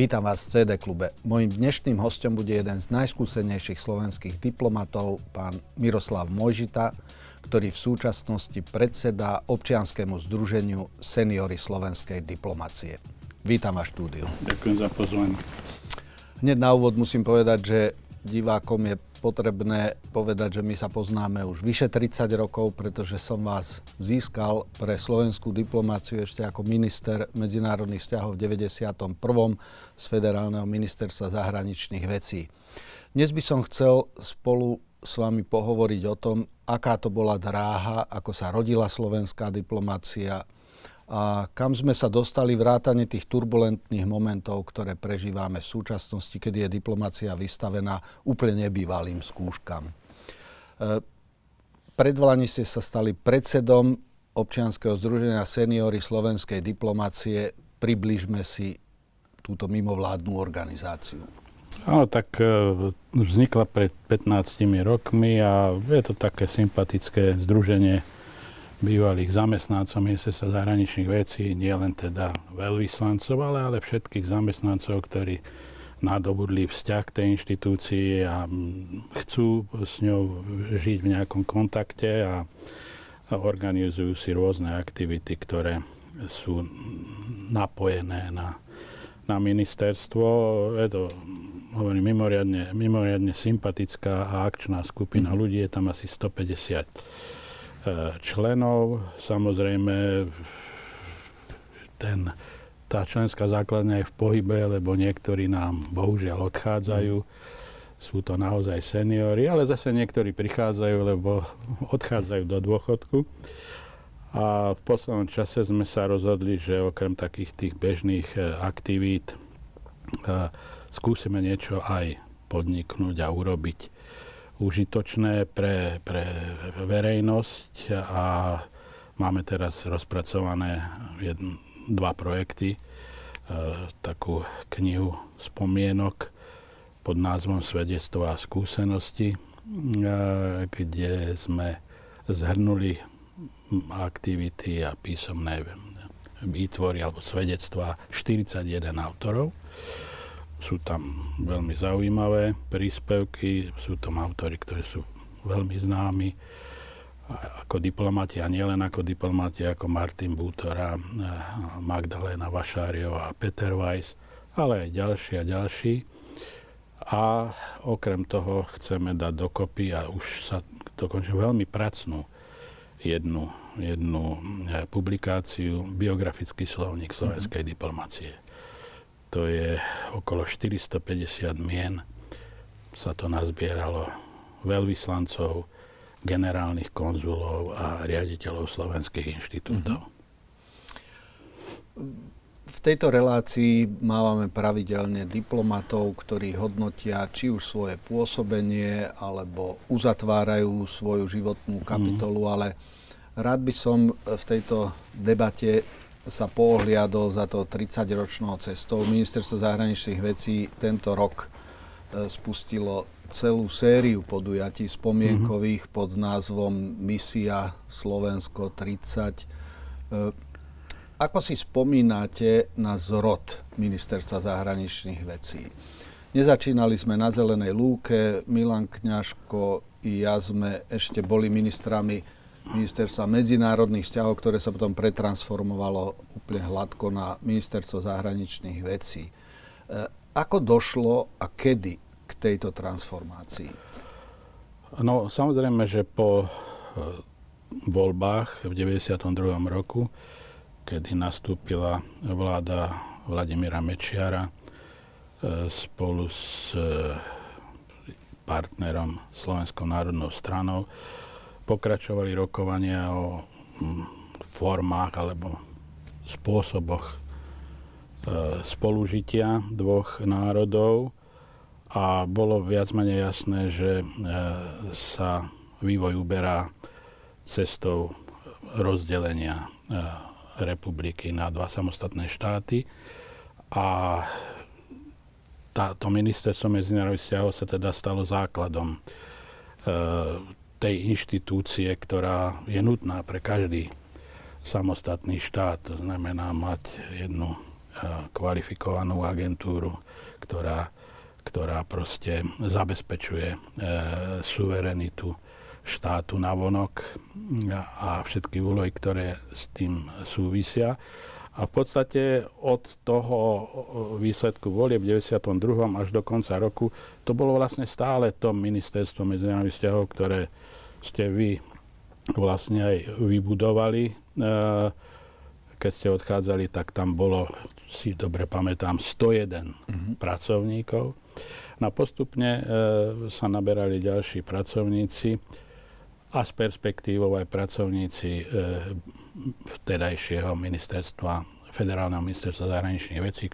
Vítam vás v CD klube. Mojím dnešným hostom bude jeden z najskúsenejších slovenských diplomatov, pán Miroslav Možita, ktorý v súčasnosti predsedá občianskemu združeniu Seniory slovenskej diplomacie. Vítam vás v štúdiu. Ďakujem za pozvanie. Hneď na úvod musím povedať, že divákom je potrebné povedať, že my sa poznáme už vyše 30 rokov, pretože som vás získal pre slovenskú diplomáciu ešte ako minister medzinárodných vzťahov v 91. z Federálneho ministerstva zahraničných vecí. Dnes by som chcel spolu s vami pohovoriť o tom, aká to bola dráha, ako sa rodila slovenská diplomácia a kam sme sa dostali vrátane tých turbulentných momentov, ktoré prežívame v súčasnosti, kedy je diplomácia vystavená úplne nebývalým skúškam. Predvolani ste sa stali predsedom občianskeho združenia Seniory slovenskej diplomácie. Približme si túto mimovládnu organizáciu. Áno, tak vznikla pred 15 rokmi a je to také sympatické združenie bývalých zamestnancov ministerstva zahraničných vecí, nielen teda veľvyslancov, ale všetkých zamestnancov, ktorí nadobudli vzťah k tej inštitúcii a chcú s ňou žiť v nejakom kontakte a organizujú si rôzne aktivity, ktoré sú napojené na ministerstvo. Je to, hovorím, mimoriadne sympatická a akčná skupina ľudí, je tam asi 150 členov. Samozrejme, tá členská základňa je v pohybe, lebo niektorí nám bohužiaľ odchádzajú. Sú to naozaj seniori, ale zase niektorí prichádzajú, lebo odchádzajú do dôchodku. A v poslednom čase sme sa rozhodli, že okrem takých tých bežných aktivít skúsime niečo aj podniknúť a urobiť užitočné pre verejnosť a máme teraz rozpracované dva projekty. Takú knihu spomienok pod názvom Svedectvá skúsenosti, kde sme zhrnuli aktivity a písomné výtvory alebo svedectvá 41 autorov. Sú tam veľmi zaujímavé príspevky, sú tam autori, ktorí sú veľmi známi ako diplomati a nielen ako diplomati, ako Martin Bútora, Magdalena Vašáriová, Peter Weiss, ale aj ďalší a ďalší. A okrem toho chceme dať dokopy a už sa dokončí veľmi pracnú jednu publikáciu, biografický slovník slovenskej diplomacie. To je okolo 450 mien, sa to nazbieralo veľvyslancov, generálnych konzulov a riaditeľov slovenských inštitútov. V tejto relácii máme pravidelne diplomatov, ktorí hodnotia či už svoje pôsobenie, alebo uzatvárajú svoju životnú kapitolu, ale rád by som v tejto debate sa pohliadol za to 30-ročnou cestou. Ministerstvo zahraničných vecí tento rok spustilo celú sériu podujatí spomienkových pod názvom Misia Slovensko 30. Ako si spomínate na zrod Ministerstva zahraničných vecí? Nezačínali sme na Zelenej lúke, Milan Kňažko i ja sme ešte boli ministrami Ministerstva medzinárodných vzťahov, ktoré sa potom pretransformovalo úplne hladko na Ministerstvo zahraničných vecí. Ako došlo a kedy k tejto transformácii? No, samozrejme, že po voľbách v 92. roku, kedy nastúpila vláda Vladimíra Mečiara spolu s partnerom Slovenskou národnou stranou, pokračovali rokovania o formách alebo spôsoboch spolužitia dvoch národov a bolo viac menej jasné, že sa vývoj uberá cestou rozdelenia republiky na dva samostatné štáty a táto ministerstvo medzinárodných vzťahov sa teda stalo základom tej inštitúcie, ktorá je nutná pre každý samostatný štát. To znamená mať jednu kvalifikovanú agentúru, ktorá proste zabezpečuje suverenitu štátu navonok a všetky úlohy, ktoré s tým súvisia. A v podstate od toho výsledku volieb v 92. až do konca roku to bolo vlastne stále to ministerstvo medzinárodných vzťahov, ktoré ste vy vlastne aj vybudovali. Keď ste odchádzali, tak tam bolo, si dobre pamätám, 101 pracovníkov. No postupne sa naberali ďalší pracovníci a s perspektívou aj pracovníci vtedajšieho ministerstva, Federálneho ministerstva zahraničných vecí,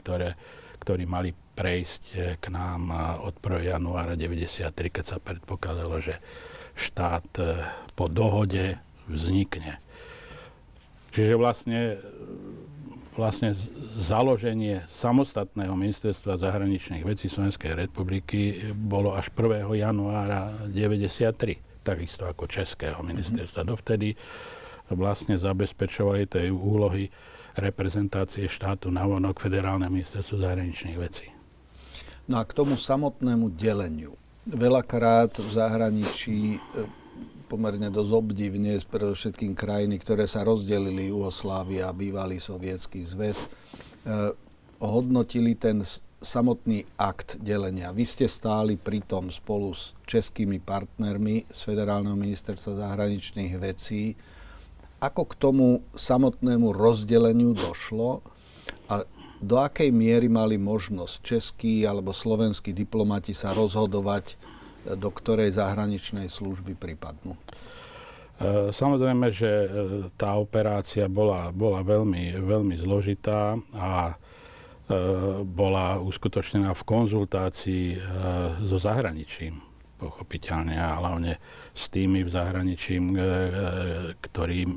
ktorí mali prejsť k nám od 1. januára 1993, keď sa predpokladalo, že štát po dohode vznikne. Čiže vlastne založenie samostatného ministerstva zahraničných vecí Slovenskej republiky bolo až 1. januára 1993. takisto ako Českého ministerstva. Dovtedy vlastne zabezpečovali tej úlohy reprezentácie štátu navonok Federálne ministerstvo zahraničných vecí. No a k tomu samotnému deleniu. Veľakrát v zahraničí pomerne dosť obdivne, predovšetkým krajiny, ktoré sa rozdelili, Juhoslávia, bývalý Sovietský zväz, hodnotili ten samotný akt delenia. Vy ste stáli pritom spolu s českými partnermi z Federálneho ministerstva zahraničných vecí. Ako k tomu samotnému rozdeleniu došlo a do akej miery mali možnosť českí alebo slovenskí diplomati sa rozhodovať, do ktorej zahraničnej služby pripadnú? Samozrejme, že tá operácia bola veľmi, veľmi zložitá a bola uskutočnená v konzultácii so zahraničím, pochopiteľne, a hlavne s tými v zahraničí,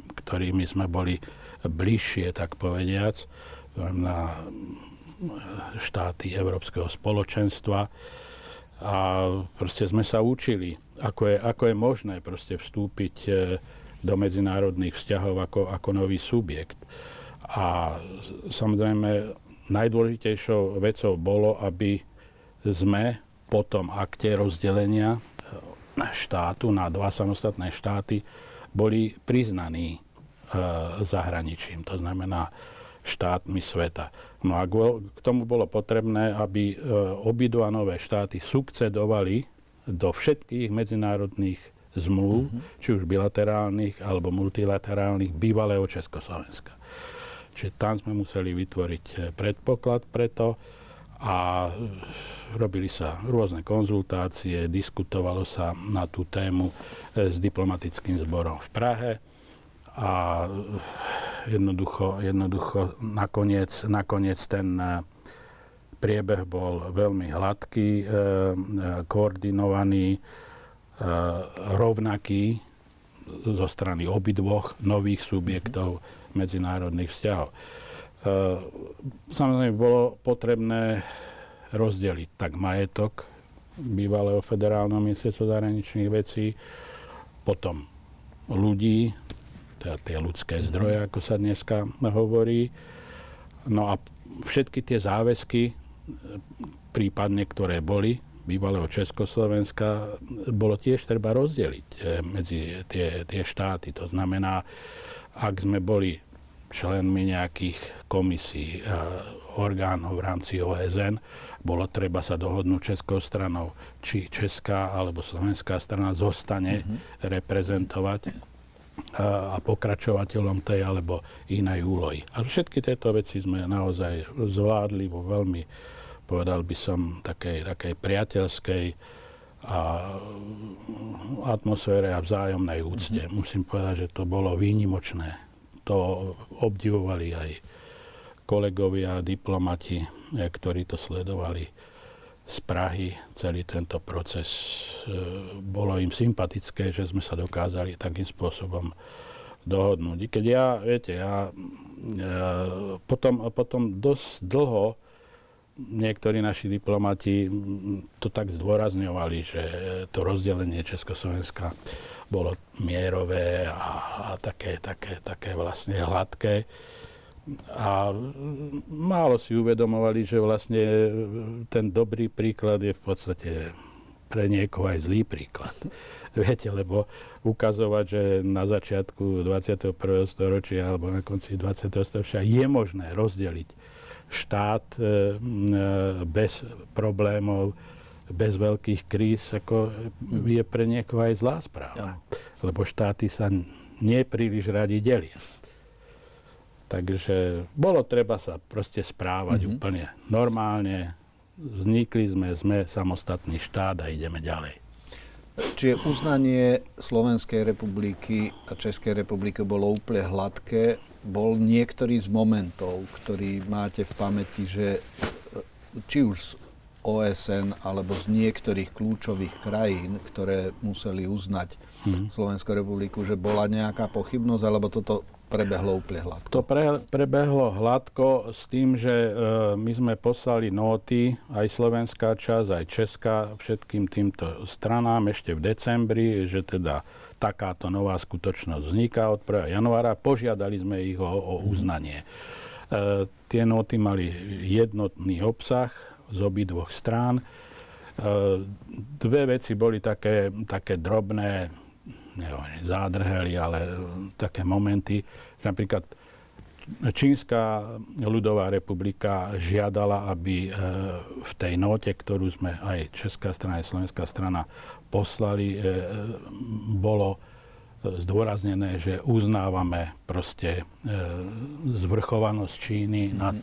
ktorými sme boli bližšie, tak povediac, na štáty Európskeho spoločenstva. A proste sme sa učili, ako je možné proste vstúpiť do medzinárodných vzťahov ako nový subjekt. A samozrejme, najdôležitejšou vecou bolo, aby sme po tom akte rozdelenia štátu na dva samostatné štáty boli priznaní zahraničím, to znamená štátmi sveta. No a k tomu bolo potrebné, aby obidva nové štáty sukcedovali do všetkých medzinárodných zmluv, či už bilaterálnych alebo multilaterálnych, bývalého Československa. Čiže tam sme museli vytvoriť predpoklad preto a robili sa rôzne konzultácie, diskutovalo sa na tú tému s diplomatickým zborom v Prahe a jednoducho nakoniec ten priebeh bol veľmi hladký, koordinovaný, rovnaký zo strany obidvoch nových subjektov medzinárodných vzťahov. Samozrejme, bolo potrebné rozdeliť tak majetok bývalého Federálneho ministerstva zahraničných vecí, potom ľudí, teda tie ľudské zdroje, ako sa dneska hovorí, no a všetky tie záväzky, prípadne ktoré boli bývalého Československa, bolo tiež treba rozdeliť medzi tie štáty. To znamená, ak sme boli členmi nejakých komisí, orgánov v rámci OSN, bolo treba sa dohodnúť českou stranou, či česká alebo slovenská strana zostane reprezentovať a pokračovateľom tej alebo inej úlohy. A všetky tieto veci sme naozaj zvládli vo veľmi, povedal by som, takej priateľskej a atmosfére a vzájomnej úcte. Musím povedať, že to bolo výnimočné. To obdivovali aj kolegovia, diplomati, ktorí to sledovali z Prahy. Celý tento proces bolo im sympatické, že sme sa dokázali takým spôsobom dohodnúť. I keď potom dosť dlho niektorí naši diplomati to tak zdôrazňovali, že to rozdelenie Československa bolo mierové a také vlastne hladké. A málo si uvedomovali, že vlastne ten dobrý príklad je v podstate pre niekoho aj zlý príklad. Viete, lebo ukazovať, že na začiatku 21. storočia alebo na konci 20. storočia je možné rozdeliť štát bez problémov, bez veľkých kríz, ako je pre niekoho aj zlá správa. Lebo štáty sa nepríliš radi delia. Takže bolo treba sa proste správať úplne normálne. Vznikli sme samostatný štát a ideme ďalej. Čiže uznanie Slovenskej republiky a Českej republiky bolo úplne hladké. Bol niektorý z momentov, ktorý máte v pamäti, že či už z OSN alebo z niektorých kľúčových krajín, ktoré museli uznať Slovenskú republiku, že bola nejaká pochybnosť, alebo toto prebehlo úplne hladko? To prebehlo hladko s tým, že my sme poslali nóty, aj slovenská časť, aj česká, všetkým týmto stranám ešte v decembri, že teda takáto nová skutočnosť vzniká od 1. januára. Požiadali sme ich o uznanie. Tie nóty mali jednotný obsah z obidvoch strán. Dve veci boli také drobné, zádrheli, ale také momenty. Napríklad Čínska ľudová republika žiadala, aby v tej note, ktorú sme aj česká strana, aj slovenská strana poslali, bolo zdôraznené, že uznávame proste zvrchovanosť Číny nad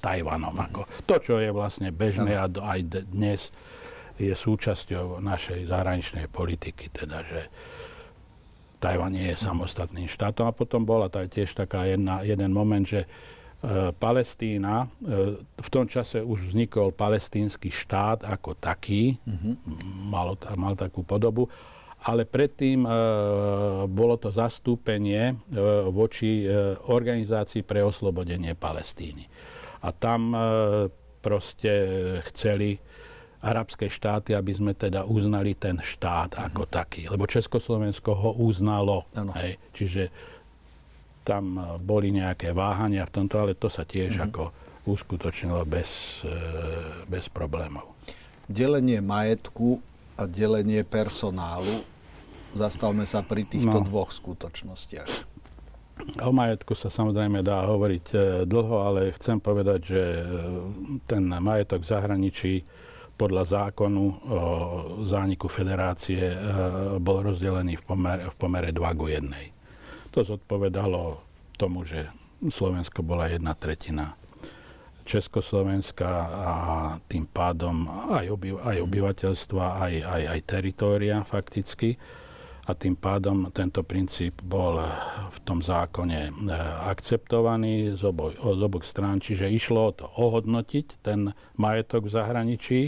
Tajvanom. To, čo je vlastne bežné a aj dnes je súčasťou našej zahraničnej politiky, teda, že Tajvan nie je samostatným štátom. A potom bola tiež taká jeden moment, že Palestína, v tom čase už vznikol palestínsky štát ako taký, mal takú podobu, ale predtým bolo to zastúpenie voči Organizácii pre oslobodenie Palestíny. A tam proste chceli arabské štáty, aby sme teda uznali ten štát ako taký. Lebo Československo ho uznalo. Hej. Čiže tam boli nejaké váhania v tomto, ale to sa tiež ako uskutočnilo bez problémov. Delenie majetku a delenie personálu. Zastavme sa pri týchto dvoch skutočnostiach. O majetku sa samozrejme dá hovoriť dlho, ale chcem povedať, že ten majetok v zahraničí podľa zákonu o zániku federácie bol rozdelený v pomere 2:1. To zodpovedalo tomu, že Slovensko bola 1/3 Československa a tým pádom aj obyvateľstva, aj teritória fakticky. A tým pádom tento princíp bol v tom zákone akceptovaný z oboch strán. Čiže išlo o to ohodnotiť ten majetok v zahraničí.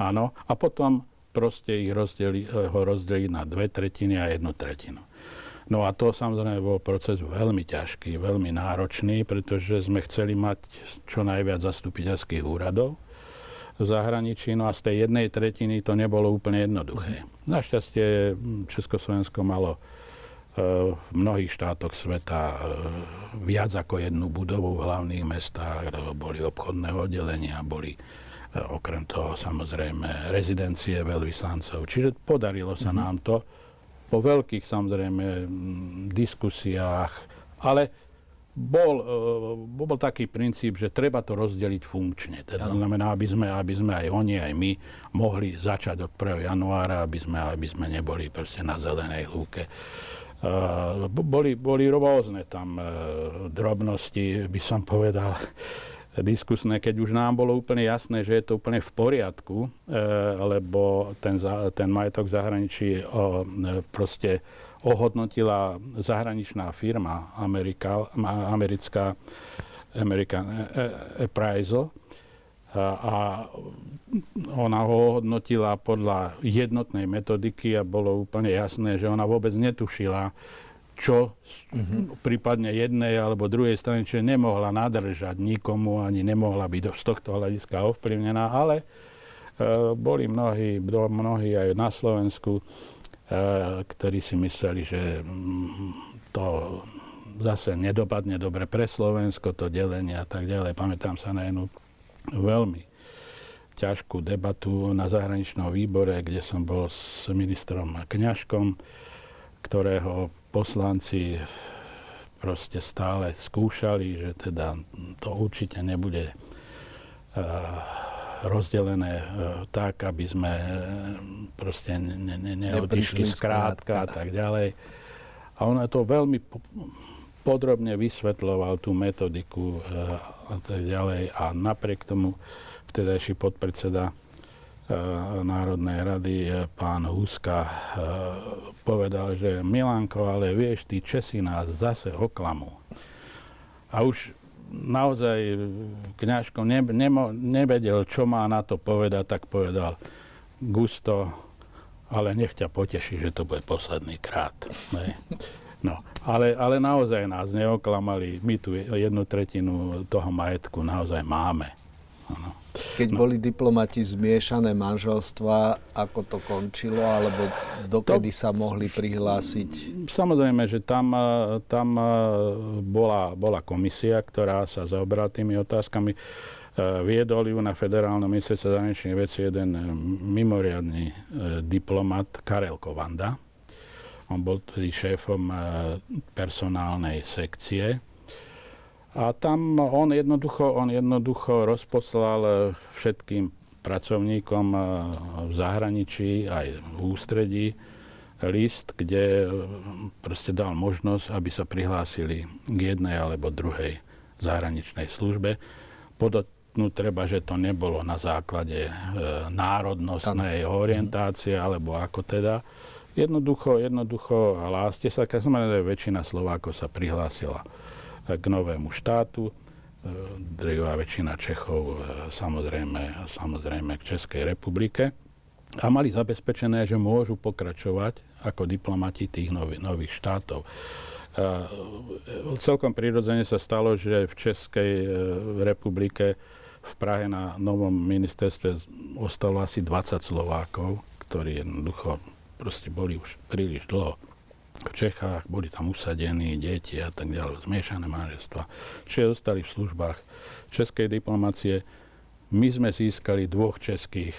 Áno, a potom proste ho rozdeliť na 2/3 a 1/3. No a to samozrejme bol proces veľmi ťažký, veľmi náročný, pretože sme chceli mať čo najviac zastupiteľských úradov v zahraničí, no a z tej 1/3 to nebolo úplne jednoduché. Našťastie Československo malo v mnohých štátoch sveta viac ako jednu budovu v hlavných mestách, boli obchodné oddelenia, boli okrem toho samozrejme rezidencie veľvyslancov. Čiže podarilo sa nám to po veľkých samozrejme diskusiách, ale bol taký princíp, že treba to rozdeliť funkčne. Teda znamená, aby sme aj oni, aj my mohli začať od 1. januára, aby sme neboli proste na zelenej lúke. Boli rôzne tam drobnosti, by som povedal, diskusné, keď už nám bolo úplne jasné, že je to úplne v poriadku, lebo ten majetok v zahraničí proste ohodnotila zahraničná firma americká American Appraisal a ona ho ohodnotila podľa jednotnej metodiky a bolo úplne jasné, že ona vôbec netušila, čo prípadne jednej alebo druhej strane, čiže nemohla nadržať nikomu, ani nemohla byť z tohto hľadiska ovplyvnená, ale boli mnohí aj na Slovensku, ktorí si mysleli, že to zase nedopadne dobre pre Slovensko, to delenie a tak ďalej. Pamätám sa na jednu veľmi ťažkú debatu na zahraničnom výbore, kde som bol s ministrom Kňažkom, ktorého poslanci proste stále skúšali, že teda to určite nebude rozdelené tak, aby sme proste neodišli skrátka a tak ďalej. A on to veľmi podrobne vysvetľoval tú metodiku a tak ďalej. A napriek tomu vtedajší podpredseda Národnej rady pán Huska povedal, že Milanko, ale vieš, tí Česi nás zase oklamú. A už naozaj Kňažko nevedel, čo má na to povedať, tak povedal: Gusto, ale nech ťa poteší, že to bude posledný krát. No, ale naozaj nás neoklamali. My tu 1/3 toho majetku naozaj máme. Ano. Keď boli diplomati zmiešané manželstva, ako to končilo, alebo dokedy sa mohli prihlásiť? Samozrejme, že tam bola komisia, ktorá sa zaoberala tými otázkami. Viedol ju na federálnom ministerstve zahraničných vecí jeden mimoriadny diplomat, Karel Kovanda. On bol tedy šéfom personálnej sekcie. A tam on jednoducho rozposlal všetkým pracovníkom v zahraničí, aj v ústredí, list, kde proste dal možnosť, aby sa prihlásili k jednej alebo druhej zahraničnej službe. Podotknúť treba, že to nebolo na základe národnostnej orientácie, alebo ako teda. Jednoducho hláste sa, keď som povedal, väčšina Slovákov sa prihlásila k novému štátu, druhá väčšina Čechov samozrejme k Českej republike, a mali zabezpečené, že môžu pokračovať ako diplomati tých nových štátov. Celkom prirodzene sa stalo, že v Českej republike v Prahe na novom ministerstve ostalo asi 20 Slovákov, ktorí jednoducho proste boli už príliš dlho v Čechách, boli tam usadení, deti a tak ďalej, zmiešané manželstva. Čiže zostali v službách českej diplomácie. My sme získali 2 českých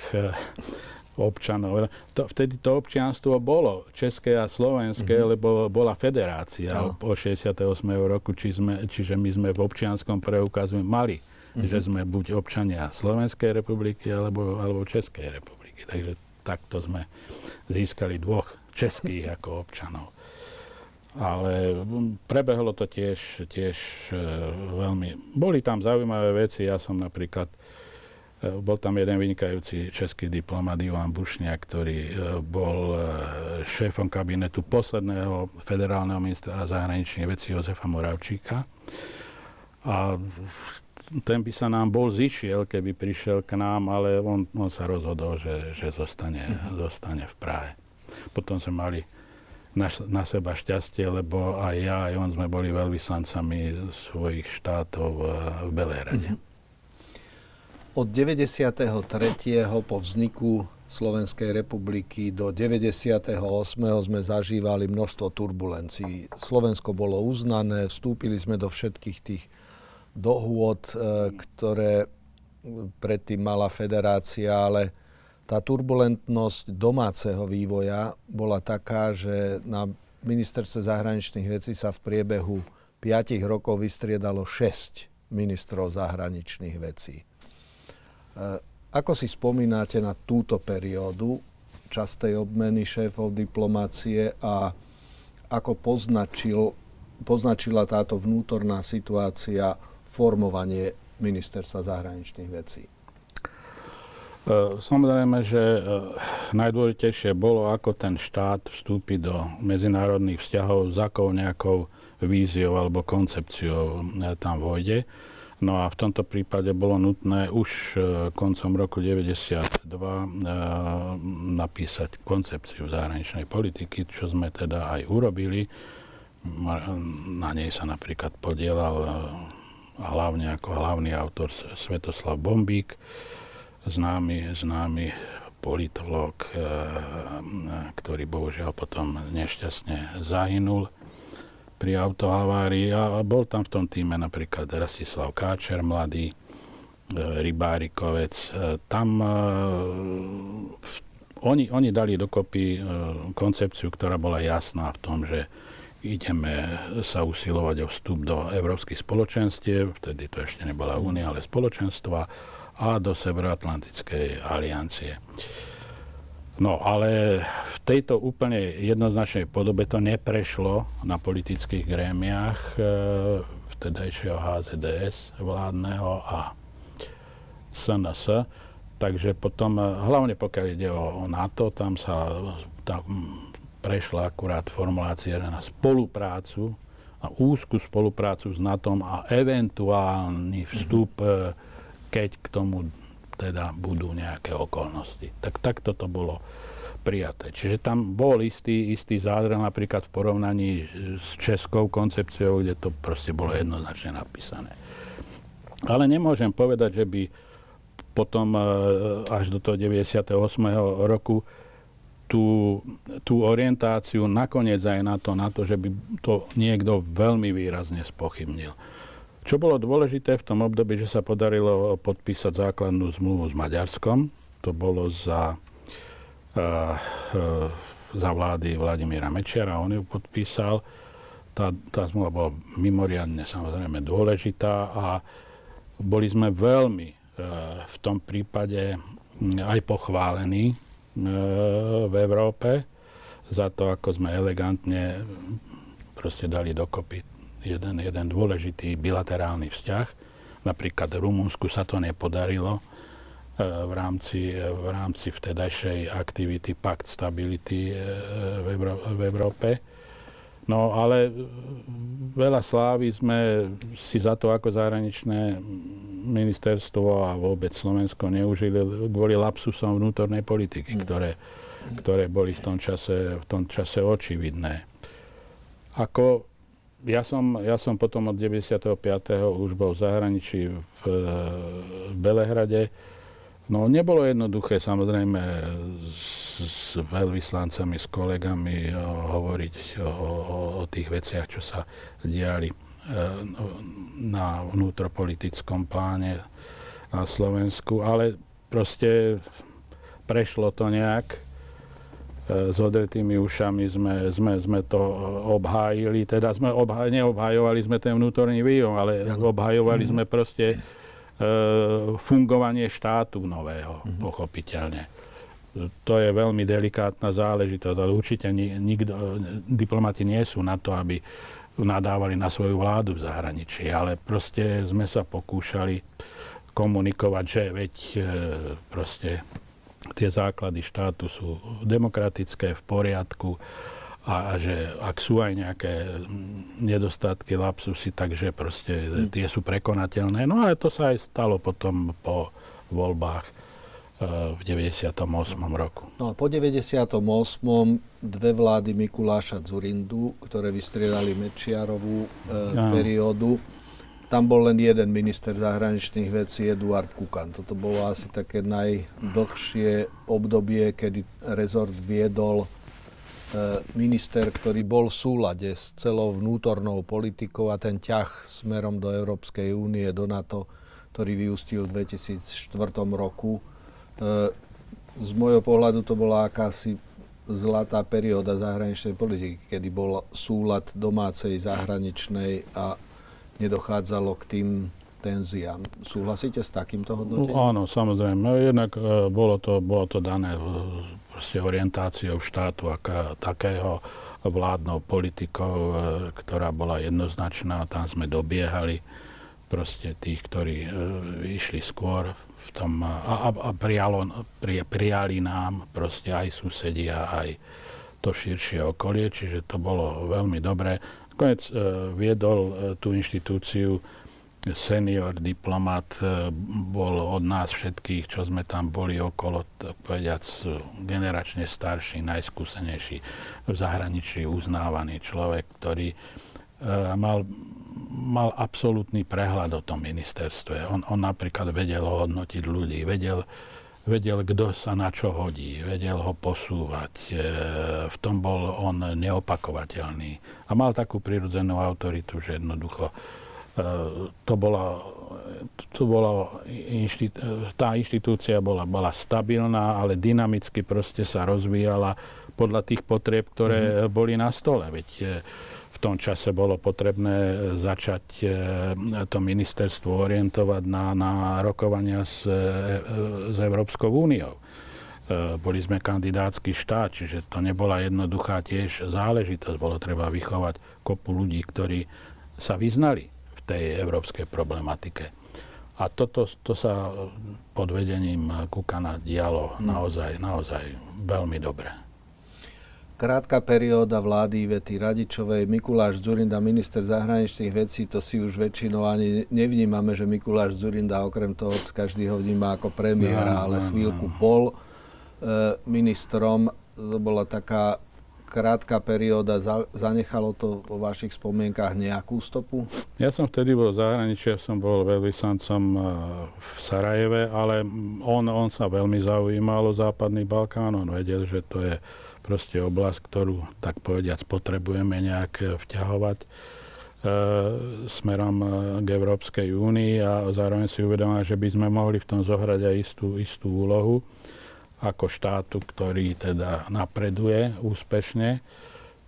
občanov. Vtedy to občianstvo bolo české a slovenské, lebo bola federácia od 68. roku, čiže my sme v občianskom preukazu mali, že sme buď občania Slovenskej republiky alebo Českej republiky. Takže takto sme získali 2 českých ako občanov. Ale prebehlo to tiež veľmi... Boli tam zaujímavé veci. Ja som napríklad... Bol tam jeden vynikajúci český diplomat Ivan Bušňak, ktorý bol šéfom kabinetu posledného federálneho ministra zahraničných vecí Jozefa Moravčíka. A ten by sa nám bol zišiel, keby prišiel k nám, ale on sa rozhodol, že zostane v Prahe. Potom sme mali na seba šťastie, lebo aj ja, aj on sme boli veľvyslancami svojich štátov v Belehrade. Od 93. po vzniku Slovenskej republiky do 98. sme zažívali množstvo turbulencií. Slovensko bolo uznané, vstúpili sme do všetkých tých dohôd, ktoré predtým mala federácia, ale tá turbulentnosť domáceho vývoja bola taká, že na ministerstve zahraničných vecí sa v priebehu 5 rokov vystriedalo 6 ministrov zahraničných vecí. Ako si spomínate na túto periódu častej obmeny šéfov diplomácie a ako poznačila táto vnútorná situácia formovanie ministerstva zahraničných vecí? Samozrejme, že najdôležitejšie bolo, ako ten štát vstúpi do medzinárodných vzťahov, s akou nejakou víziou alebo koncepciou tam vôjde. No a v tomto prípade bolo nutné už koncom roku 1992 napísať koncepciu zahraničnej politiky, čo sme teda aj urobili. Na nej sa napríklad podielal hlavne ako hlavný autor Svetoslav Bombík, známy politológ, ktorý bohužiaľ potom nešťastne zahynul. pri autohavárii a bol tam v tom týme napríklad Rastislav Káčer, mladý Rybárikovec. Oni dali dokopy koncepciu, ktorá bola jasná v tom, že ideme sa usilovať o vstup do európskych spoločenstiev, vtedy to ešte nebola únia, ale spoločenstva, a do Severoatlantickej aliancie. No, ale v tejto úplne jednoznačnej podobe to neprešlo na politických grémiách vtedajšieho HZDS vládneho a SNS. Takže potom, hlavne pokiaľ ide o NATO, tam prešla akurát formulácia na spoluprácu, na úzku spoluprácu s NATO a eventuálny vstup, keď k tomu teda budú nejaké okolnosti. Takto to bolo prijaté. Čiže tam bol istý zádrel napríklad v porovnaní s českou koncepciou, kde to proste bolo jednoznačne napísané. Ale nemôžem povedať, že by potom až do toho 98. roku tú orientáciu nakoniec aj na to, že by to niekto veľmi výrazne spochybnil. Čo bolo dôležité v tom období, že sa podarilo podpísať základnú zmluvu s Maďarskom. To bolo za vlády Vladimíra Mečiara, on ju podpísal. Tá zmluva bola mimoriadne samozrejme dôležitá a boli sme veľmi v tom prípade aj pochválení v Európe za to, ako sme elegantne proste dali dokopy jeden dôležitý bilaterálny vzťah. Napríklad Rumunsku sa to nepodarilo v rámci vtedajšej aktivity Pakt Stability v Európe. No ale veľa slávy sme si za to ako zahraničné ministerstvo a vôbec Slovensko neužili kvôli lapsusom vnútornej politiky, ktoré boli v tom čase očividné. Ja som potom od 95. už bol v zahraničí v Belehrade. No nebolo jednoduché samozrejme s veľvyslancami, s kolegami hovoriť o tých veciach, čo sa diali na vnútropolitickom pláne na Slovensku, ale proste prešlo to nejak. S odretými ušami sme to obhájili, teda neobhajovali sme ten vnútorný vývoj, ale obhajovali sme proste fungovanie štátu nového, pochopiteľne. To je veľmi delikátna záležitosť, ale určite diplomati nie sú na to, aby nadávali na svoju vládu v zahraničí, ale proste sme sa pokúšali komunikovať, že veď proste tie základy štátu sú demokratické, v poriadku a že ak sú aj nejaké nedostatky, lapsusy, takže proste tie sú prekonateľné. No ale to sa aj stalo potom po voľbách v 98. roku. No a po 98. dve vlády Mikuláša Dzurindu, ktoré vystriedali Mečiarovú periódu, tam bol len jeden minister zahraničných vecí, Eduard Kukan. Toto bolo asi také najdlhšie obdobie, kedy rezort viedol minister, ktorý bol v súlade s celou vnútornou politikou a ten ťah smerom do Európskej únie, do NATO, ktorý vyústil v 2004 roku. Z môjho pohľadu to bola akási zlatá perióda zahraničnej politiky, kedy bol súlad domácej, zahraničnej a nedochádzalo k tým tenziám. Súhlasíte s takýmto hodnotením? Áno, samozrejme. Jednak bolo to dané proste orientáciou štátu takého, vládnou politikou, ktorá bola jednoznačná. Tam sme dobiehali proste tých, ktorí išli skôr v tom a prijali nám proste aj susedia, aj to širšie okolie. Čiže to bolo veľmi dobré. Nakoniec viedol tú inštitúciu senior diplomat, bol od nás všetkých, čo sme tam boli okolo, tak povediac, generačne starší, najskúsenejší v zahraničí uznávaný človek, ktorý mal absolútny prehľad o tom ministerstve. On napríklad vedel hodnotiť ľudí, vedel vedel, kto sa na čo hodí, vedel ho posúvať. V tom bol on neopakovateľný. A mal takú prirodzenú autoritu, že jednoducho tá inštitúcia bola stabilná, ale dynamicky proste sa rozvíjala podľa tých potrieb, ktoré boli na stole. Veď v tom čase bolo potrebné začať to ministerstvo orientovať na rokovania s Európskou úniou. Boli sme kandidátsky štát, čiže to nebola jednoduchá tiež záležitosť. Bolo treba vychovať kopu ľudí, ktorí sa vyznali v tej európskej problematike. A to sa pod vedením Kukana dialo naozaj veľmi dobre. Krátka perióda vlády Ivety Radičovej, Mikuláš Dzurinda, minister zahraničných vecí, to si už väčšinou ani nevnímame, že Mikuláš Dzurinda, okrem toho, každý ho vníma ako premiéra, ale chvíľku bol ministrom. To bola taká krátka perióda. Zanechalo to vo vašich spomienkach nejakú stopu? Ja som vtedy bol v zahraničí, ja som bol veľvyslancom v Sarajeve, ale on sa veľmi zaujímal o Západný Balkán. On vedel, že to je proste oblasť, ktorú, tak povediac, potrebujeme nejak vťahovať smerom k Európskej únii, a zároveň si uvedomil, že by sme mohli v tom zohrať aj istú úlohu ako štátu, ktorý teda napreduje úspešne.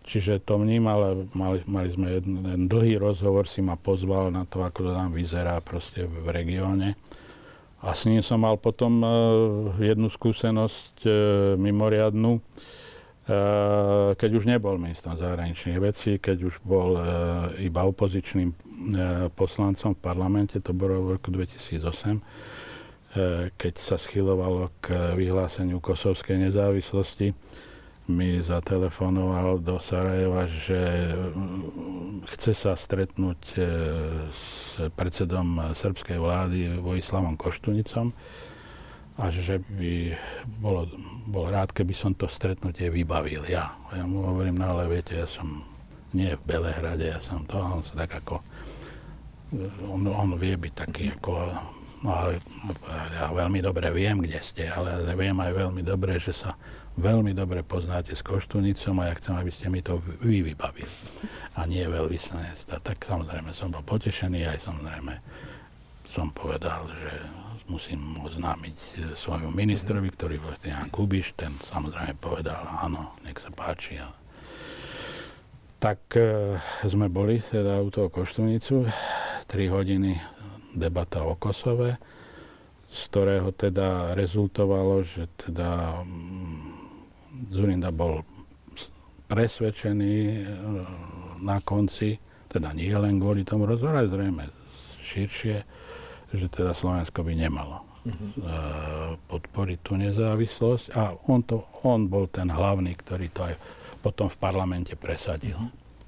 Čiže to vnímal, mali sme jeden dlhý rozhovor, si ma pozval na to, ako to tam vyzerá proste v regióne. A s ním som mal potom jednu skúsenosť mimoriadnu, keď už nebol ministrom zahraničných vecí, keď už bol iba opozičným poslancom v parlamente, to bolo v roku 2008, keď sa schylovalo k vyhláseniu kosovskej nezávislosti. Mi zatelefonoval do Sarajeva, že chce sa stretnúť s predsedom srbskej vlády Vojislavom Koštunicom, a že by bol rád, keby som to stretnutie vybavil ja. Ja mu hovorím, no ale viete, ja som nie v Belehrade, ja som to, on sa tak ako, on vie byť taký ako, no ale ja veľmi dobre viem, kde ste, ale viem aj veľmi dobre, že sa veľmi dobre poznáte s Koštunicom, a ja chcem, aby ste mi to vy vybavili. A nie veľvyslanec. Tak samozrejme som bol potešený, aj samozrejme som povedal, že musím oznámiť svojmu ministrovi, ktorý bol Jan Kubiš, ten samozrejme povedal, áno, nech sa páči. Tak sme boli teda u toho Koštunicu, 3 hodiny debata o Kosove, z ktorého teda rezultovalo, že teda Dzurinda bol presvedčený na konci, teda nie len kvôli tomu rozhovoru, zrejme širšie, že teda Slovensko by nemalo podporiť tú nezávislosť, a on bol ten hlavný, ktorý to aj potom v parlamente presadil.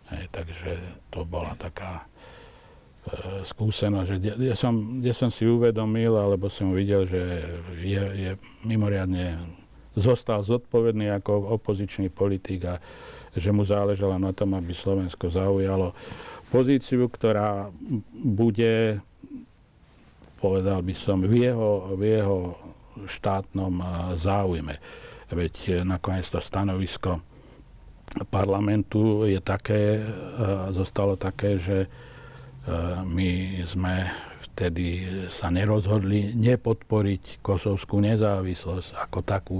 Hej, takže to bola taká skúsenosť, že kde som si uvedomil, alebo som videl, že je mimoriadne zostal zodpovedný ako opozičný politik, a že mu záležalo na tom, aby Slovensko zaujalo pozíciu, ktorá bude, povedal by som, v jeho štátnom záujme. Veď nakoniec to stanovisko parlamentu je také, zostalo také, že my sme vtedy sa nerozhodli nepodporiť kosovskú nezávislosť ako takú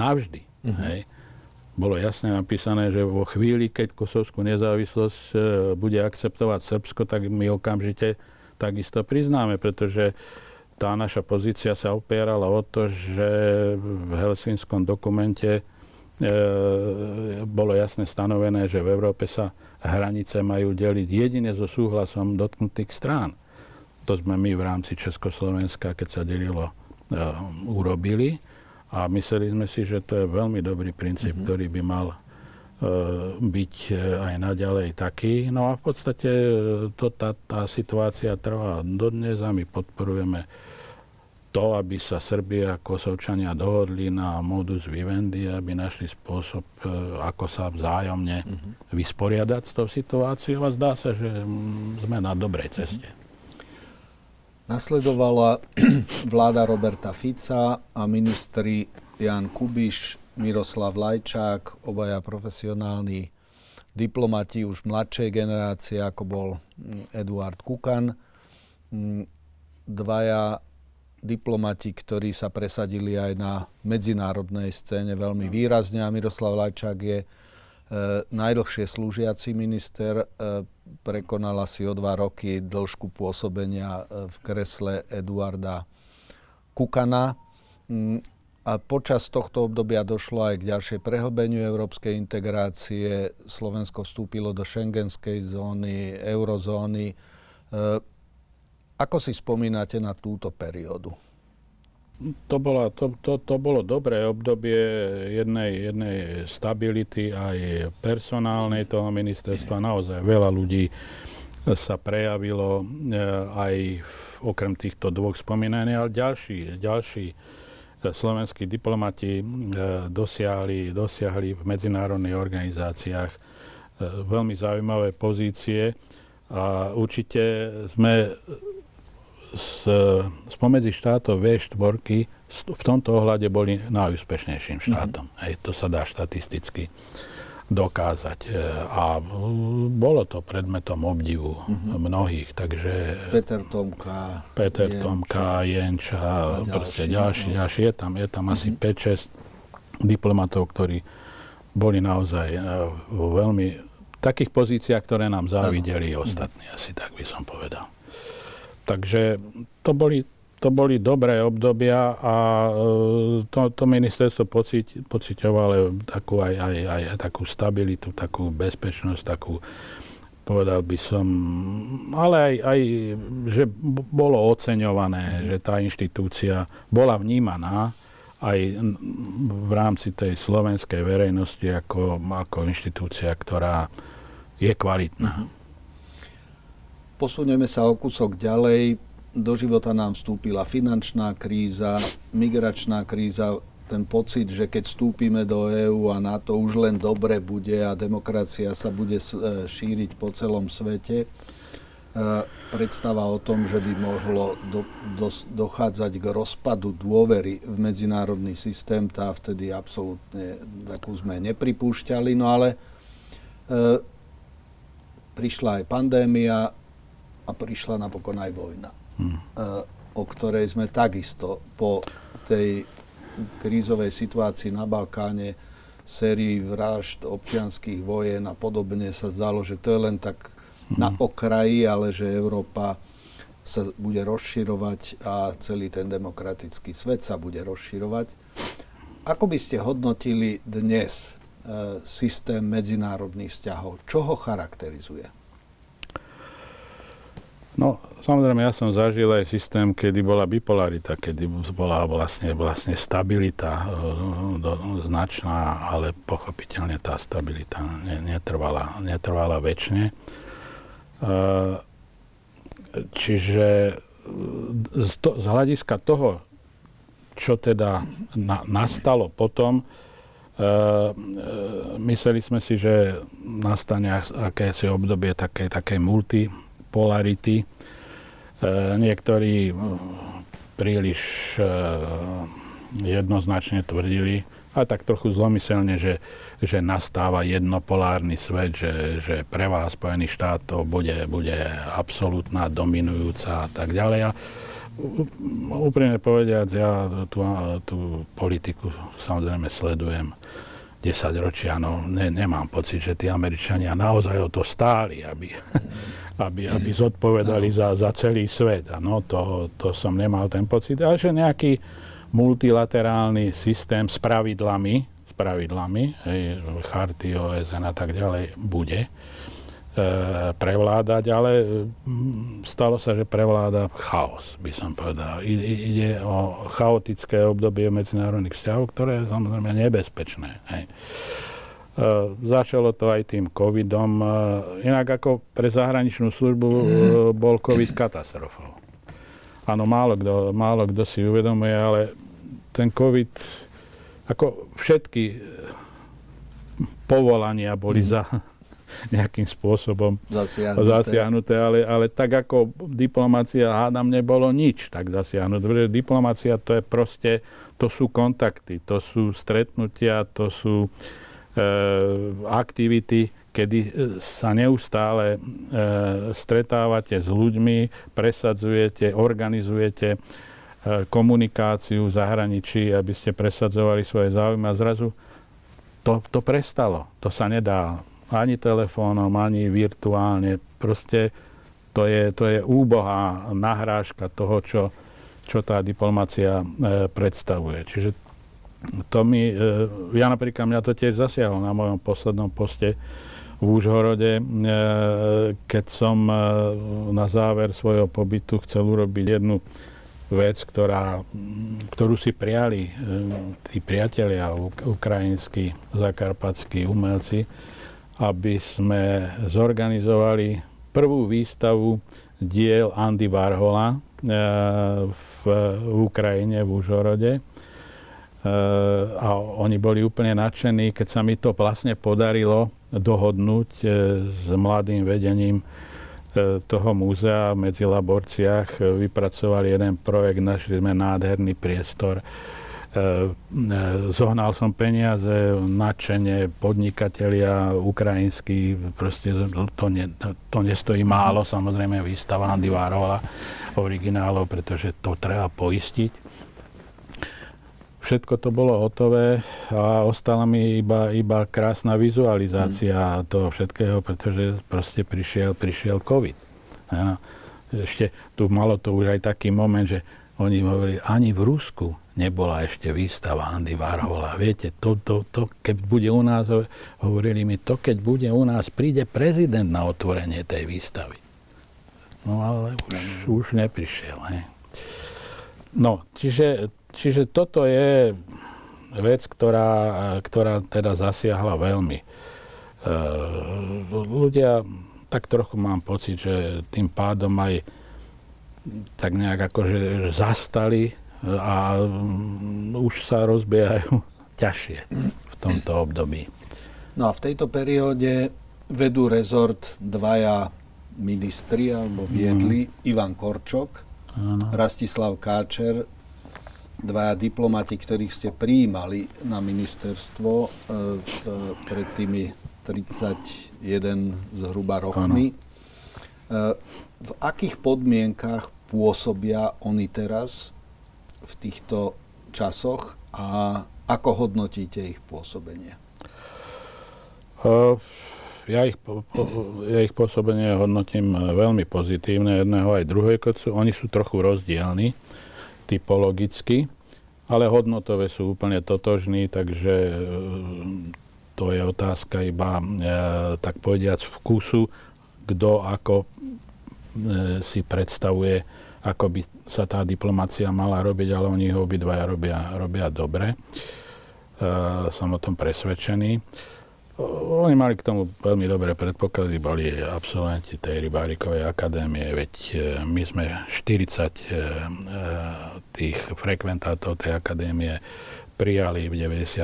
navždy. Hej. Bolo jasne napísané, že vo chvíli, keď kosovskú nezávislosť bude akceptovať Srbsko, tak my okamžite takisto priznáme, pretože tá naša pozícia sa opierala o to, že v helsinskom dokumente bolo jasne stanovené, že v Európe sa hranice majú deliť jedine so súhlasom dotknutých strán. To sme my v rámci Československa, keď sa delilo, urobili, a mysleli sme si, že to je veľmi dobrý princíp, ktorý by mal byť aj naďalej taký. No a v podstate tá situácia trvá dodnes, a my podporujeme to, aby sa Srbia a Kosovčania dohodli na modus vivendi, aby našli spôsob, ako sa vzájomne vysporiadať s tou situáciou, a zdá sa, že sme na dobrej ceste. Nasledovala vláda Roberta Fica a ministri Jan Kubiš, Miroslav Lajčák, obaja profesionálni diplomati už mladšej generácie, ako bol Eduard Kukan. Dvaja diplomati, ktorí sa presadili aj na medzinárodnej scéne veľmi výrazne. A Miroslav Lajčák je najdlhšie slúžiaci minister, prekonala si o 2 roky dĺžku pôsobenia v kresle Eduarda Kukana. A počas tohto obdobia došlo aj k ďalšej prehlbeniu európskej integrácie. Slovensko vstúpilo do šengenskej zóny, eurozóny. Ako si spomínate na túto periódu? To bolo dobré obdobie jednej stability, aj personálnej toho ministerstva. Naozaj veľa ľudí sa prejavilo aj okrem týchto dvoch spomínaných, ale ďalší slovenskí diplomati dosiahli v medzinárodných organizáciách veľmi zaujímavé pozície a určite sme spomedzi štátov V4 v tomto ohľade boli najúspešnejším štátom. Hej, to sa dá štatisticky dokázať. A bolo to predmetom obdivu mnohých, takže... Peter Tomka, Jenča, proste ďalší. Je tam asi 5-6 diplomatov, ktorí boli naozaj vo veľmi takých pozíciách, ktoré nám závideli ostatní, asi tak by som povedal. Takže to boli dobré obdobia a to ministerstvo pociťovalo takú aj takú stabilitu, takú bezpečnosť, takú, povedal by som, ale aj že bolo oceňované, že tá inštitúcia bola vnímaná aj v rámci tej slovenskej verejnosti ako inštitúcia, ktorá je kvalitná. Posunieme sa o kúsok ďalej. Do života nám vstúpila finančná kríza, migračná kríza, ten pocit, že keď vstúpime do EÚ a NATO, už len dobre bude a demokracia sa bude šíriť po celom svete. Predstava o tom, že by mohlo dochádzať k rozpadu dôvery v medzinárodný systém, tá vtedy absolútne takú sme nepripúšťali. No ale prišla aj pandémia, a prišla napokon aj vojna, o ktorej sme takisto po tej krízovej situácii na Balkáne, sérii vražd, občianskych vojen a podobne sa zdalo, že to je len tak na okraji, ale že Európa sa bude rozširovať a celý ten demokratický svet sa bude rozširovať. Ako by ste hodnotili dnes systém medzinárodných vzťahov? Čo ho charakterizuje? No, samozrejme, ja som zažil aj systém, kedy bola bipolarita, kedy bola vlastne stabilita značná, ale pochopiteľne tá stabilita netrvala večne. Čiže z hľadiska toho, čo teda nastalo potom, mysleli sme si, že nastane akési obdobie také multipolarity. Niektorí príliš jednoznačne tvrdili, a tak trochu zlomyselne, že nastáva jednopolárny svet, že prevaha Spojených štátov bude absolútna, dominujúca a tak ďalej. A úprimne povediac, ja tú politiku samozrejme sledujem 10 ročia, nemám pocit, že tí Američania naozaj o to stáli, aby zodpovedali za celý svet. Ano, to som nemal ten pocit. Ale že nejaký multilaterálny systém s pravidlami, charty OSN a tak ďalej, bude prevládať, ale stalo sa, že prevláda chaos, by som povedal. Ide o chaotické obdobie medzinárodných vzťahov, ktoré je samozrejme nebezpečné. Hej. Začalo to aj tým covidom. Inak ako pre zahraničnú službu bol covid katastrofou. Áno, málo kto si uvedomuje, ale ten covid, ako všetky povolania boli za nejakým spôsobom zasiahnuté, ale tak ako diplomácia, hádam, nebolo nič tak zasiahnuté. Diplomácia to je proste, to sú kontakty, to sú stretnutia, to sú aktivity, kedy sa neustále stretávate s ľuďmi, presadzujete, organizujete komunikáciu v zahraničí, aby ste presadzovali svoje záujmy a zrazu to prestalo. To sa nedá ani telefónom, ani virtuálne. Proste to je úbohá nahrážka toho, čo tá diplomácia predstavuje. Čiže to mi, ja napríklad, mňa to tiež zasiahlo na mojom poslednom poste v Úžhorode, keď som na záver svojho pobytu chcel urobiť jednu vec, ktorú si prijali tí priatelia ukrajinskí, zakarpatskí umelci, aby sme zorganizovali prvú výstavu diel Andy Warhola v Ukrajine, v Úžhorode. A oni boli úplne nadšení, keď sa mi to vlastne podarilo dohodnúť s mladým vedením toho múzea v Medzilaborciach. Vypracovali jeden projekt, našli sme nádherný priestor. Zohnal som peniaze, nadšenie, podnikatelia ukrajinskí, proste to nestojí málo, samozrejme výstava Andy Warhola originálov, pretože to treba poistiť. Všetko to bolo hotové a ostala mi iba krásna vizualizácia toho všetkého, pretože proste prišiel COVID. A ešte tu malo to už aj taký moment, že oni hovorili, ani v Rusku nebola ešte výstava Andy Warhola. Viete, to keď bude u nás, hovorili mi, to keď bude u nás, príde prezident na otvorenie tej výstavy. No ale už neprišiel. Ne? No, Čiže toto je vec, ktorá teda zasiahla veľmi. Ľudia, tak trochu mám pocit, že tým pádom aj tak nejak akože zastali a už sa rozbiehajú ťažšie v tomto období. No a v tejto perióde vedú rezort dvaja ministri, alebo viedli, Ivan Korčok, Rastislav Káčer, dvaja diplomati, ktorých ste prijímali na ministerstvo pred tými 31 zhruba rokmi. V akých podmienkach pôsobia oni teraz v týchto časoch a ako hodnotíte ich pôsobenie? Ja ich pôsobenie hodnotím veľmi pozitívne, jedného aj druhého. Oni sú trochu rozdielni typologicky, ale hodnotové sú úplne totožní, takže to je otázka iba, tak povediac, vkusu, kto ako si predstavuje, ako by sa tá diplomácia mala robiť, ale oni ho obidvaja robia dobre. Som o tom presvedčený. Oni mali k tomu veľmi dobré predpoklady, boli absolventi tej Rybárikovej akadémie, veď my sme 40 tých frekventátov tej akadémie prijali v 92.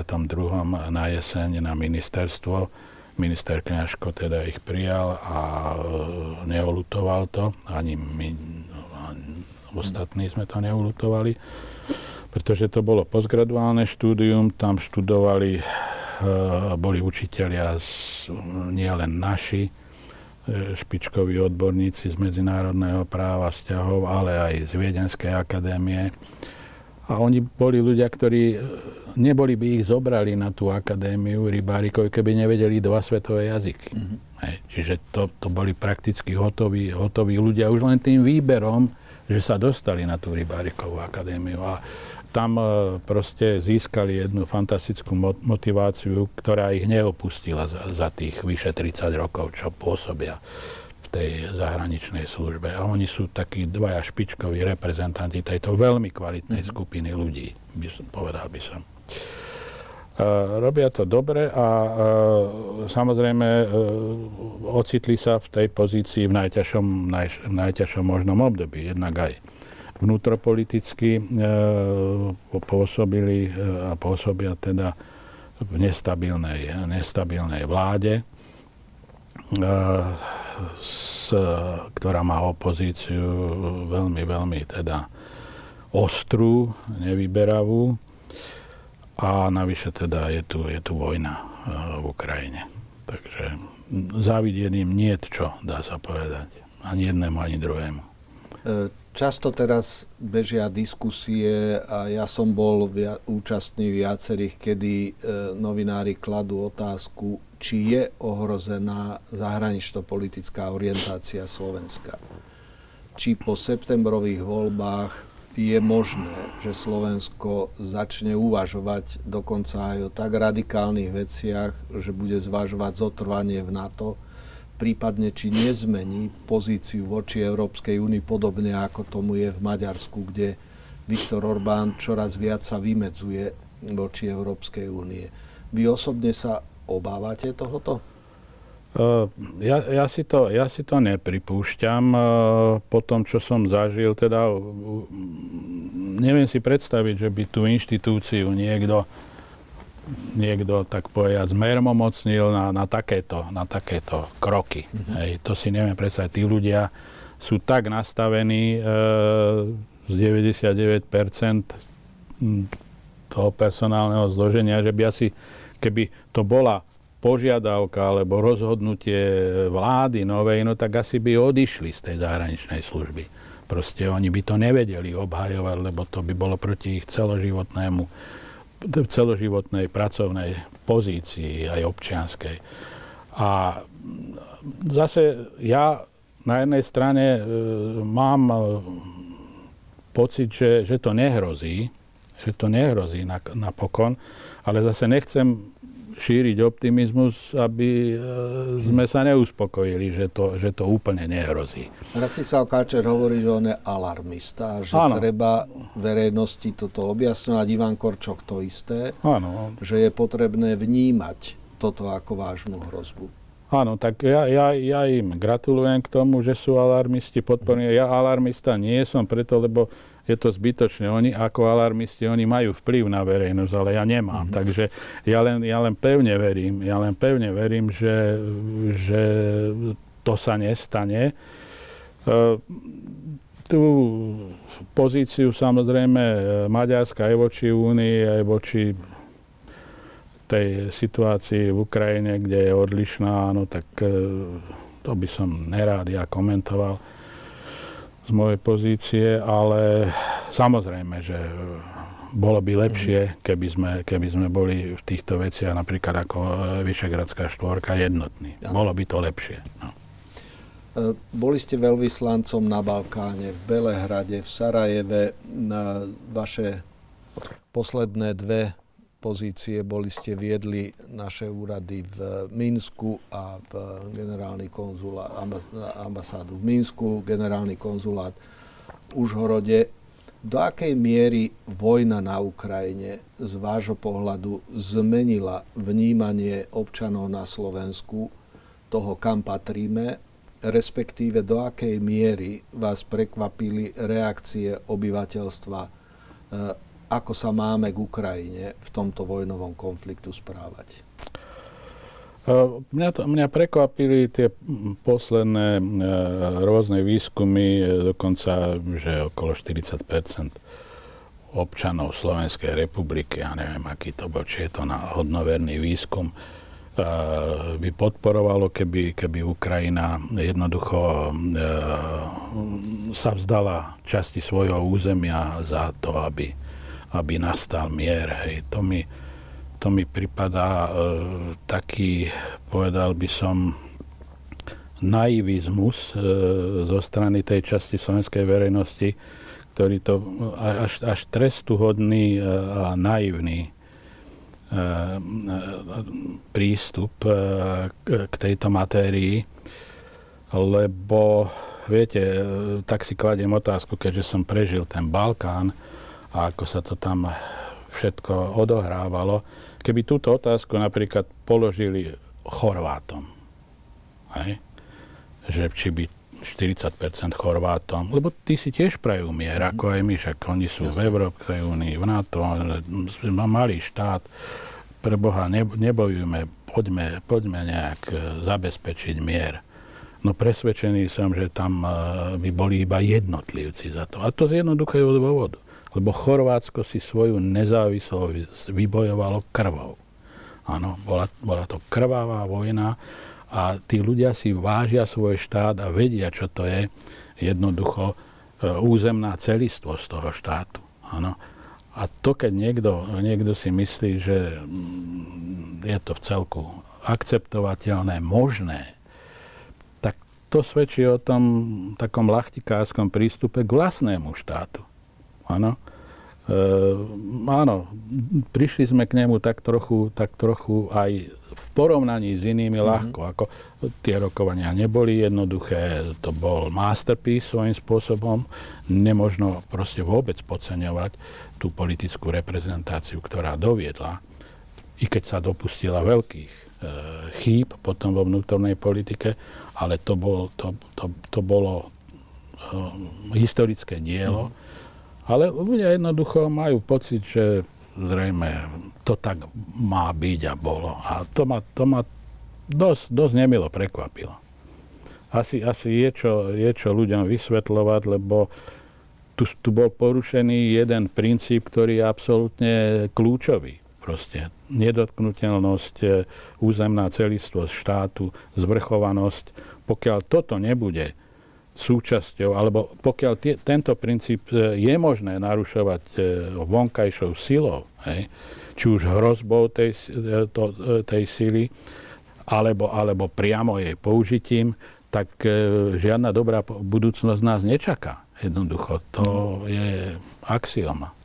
na jeseň na ministerstvo. Minister Kňažko teda ich prijal a neolutoval to, ani my ostatní sme to neolutovali, pretože to bolo postgraduálne štúdium, tam študovali, boli učitelia nielen naši špičkoví odborníci z medzinárodného práva vzťahov, ale aj z Viedenskej akadémie. A oni boli ľudia, ktorí neboli by ich zobrali na tú akadémiu Rybárikov, keby nevedeli dva svetové jazyky. Hej, čiže to boli prakticky hotoví ľudia už len tým výberom, že sa dostali na tú Rybárikovú akadémiu. A tam proste získali jednu fantastickú motiváciu, ktorá ich neopustila za tých vyše 30 rokov, čo pôsobia v tej zahraničnej službe. A oni sú takí dvaja špičkoví reprezentanti tejto veľmi kvalitnej skupiny ľudí, povedal by som. Robia to dobre a samozrejme ocitli sa v tej pozícii v najťažšom možnom období, jednak aj vnútropoliticky pôsobili a pôsobia teda v nestabilnej vláde. ktorá má opozíciu veľmi, veľmi teda ostrú, nevyberavú. A navyše teda je tu vojna v Ukrajine. Takže závideným niet čo, dá sa povedať. Ani jednému, ani druhému. Často teraz bežia diskusie a ja som bol účastný viacerých, kedy novinári kladú otázku, či je ohrozená zahranično-politická orientácia Slovenska. Či po septembrových voľbách je možné, že Slovensko začne uvažovať dokonca aj o tak radikálnych veciach, že bude zvažovať zotrvanie v NATO, prípadne či nezmení pozíciu voči Európskej únii, podobne ako tomu je v Maďarsku, kde Viktor Orbán čoraz viac sa vymedzuje voči Európskej únie. Vy osobne sa obávate tohoto? Ja si to nepripúšťam. Po tom, čo som zažil, teda neviem si predstaviť, že by tú inštitúciu niekto tak povedať, zmermomocnil na takéto kroky. Mm-hmm. Hej, to si neviem predstaviť. Tí ľudia sú tak nastavení z 99% toho personálneho zloženia, že by asi, keby to bola požiadavka alebo rozhodnutie vlády novej, no tak asi by odišli z tej zahraničnej služby. Proste oni by to nevedeli obhajovať, lebo to by bolo proti ich celoživotnej pracovnej pozícii, aj občianskej. A zase ja na jednej strane mám pocit, že to nehrozí, napokon, ale zase nechcem šíriť optimizmus, aby sme sa neuspokojili, že to úplne nehrozí. Rastislav Káčer hovorí, že on je alarmista, že ano. Treba verejnosti toto objasňovať. Ivan Korčok to isté, ano. Že je potrebné vnímať toto ako vážnu hrozbu. Áno, tak ja im gratulujem k tomu, že sú alarmisti podporní. Ja alarmista nie som preto, lebo je to zbytočné. Oni ako alarmisti, oni majú vplyv na verejnosť, ale ja nemám. Mm-hmm. Takže ja len pevne verím, že to sa nestane. Tú pozíciu samozrejme Maďarska aj voči Únii, aj voči tej situácii v Ukrajine, kde je odlišná, no tak to by som nerád ja komentoval z mojej pozície, ale samozrejme, že bolo by lepšie, keby sme boli v týchto veciach, napríklad ako Vyšehradská štvorka, jednotní. Ja. Bolo by to lepšie. No. Boli ste veľvyslancom na Balkáne, v Belehrade, v Sarajeve. Na vaše posledné dve pozície viedli naše úrady v Minsku a v generálny konzulát, ambasádu v Minsku, generálny konzulát v Užhorode. Do akej miery vojna na Ukrajine z vášho pohľadu zmenila vnímanie občanov na Slovensku toho, kam patríme, respektíve do akej miery vás prekvapili reakcie obyvateľstva, ako sa máme k Ukrajine v tomto vojnovom konfliktu správať? Mňa prekvapili tie posledné rôzne výskumy, dokonca, že okolo 40% občanov Slovenskej republiky, ja neviem, aký to bol, či je to na hodnoverný výskum, by podporovalo, keby Ukrajina jednoducho sa vzdala časti svojho územia za to, aby nastal mier. Hej. To mi pripadá taký, povedal by som, naivizmus zo strany tej časti slovenskej verejnosti, ktorý to až trestuhodný a naivný prístup k tejto matérii, lebo viete, tak si kladiem otázku, keďže som prežil ten Balkán, a ako sa to tam všetko odohrávalo. Keby túto otázku napríklad položili Chorvátom, hej? Že či by 40% Chorvátom, lebo tí si tiež prajú mier, ako aj my, však oni sú v Európskej únii, v NATO, malý štát, pre Boha, nebojujme, poďme nejak zabezpečiť mier. No presvedčený som, že tam by boli iba jednotlivci za to. A to z jednoduchého dôvodu. Lebo Chorvátsko si svoju nezávislosť vybojovalo krvou. Áno, bola to krvavá vojna a tí ľudia si vážia svoj štát a vedia, čo to je jednoducho územná celistvosť toho štátu. Áno. A to, keď niekto si myslí, že je to v celku akceptovateľné, možné, tak to svedčí o tom takom ľachtikárskom prístupe k vlastnému štátu. Áno. Áno, prišli sme k nemu tak trochu aj v porovnaní s inými ľahko. Ako tie rokovania neboli jednoduché, to bol masterpiece svojím spôsobom. Nemožno proste vôbec podceňovať tú politickú reprezentáciu, ktorá doviedla, i keď sa dopustila veľkých chýb potom vo vnútornej politike, ale to bolo historické dielo. Ale ľudia jednoducho majú pocit, že zrejme to tak má byť a bolo. A to ma dosť nemilo prekvapilo. Asi je čo ľuďom vysvetľovať, lebo tu bol porušený jeden princíp, ktorý je absolútne kľúčový. Proste nedotknuteľnosť, územná celistvosť štátu, zvrchovanosť. Pokiaľ toto nebude súčasťou, alebo pokiaľ tento princíp je možné narušovať vonkajšou silou, hej, či už hrozbou tej sily, alebo priamo jej použitím, tak žiadna dobrá budúcnosť nás nečaká. Jednoducho, to je axioma.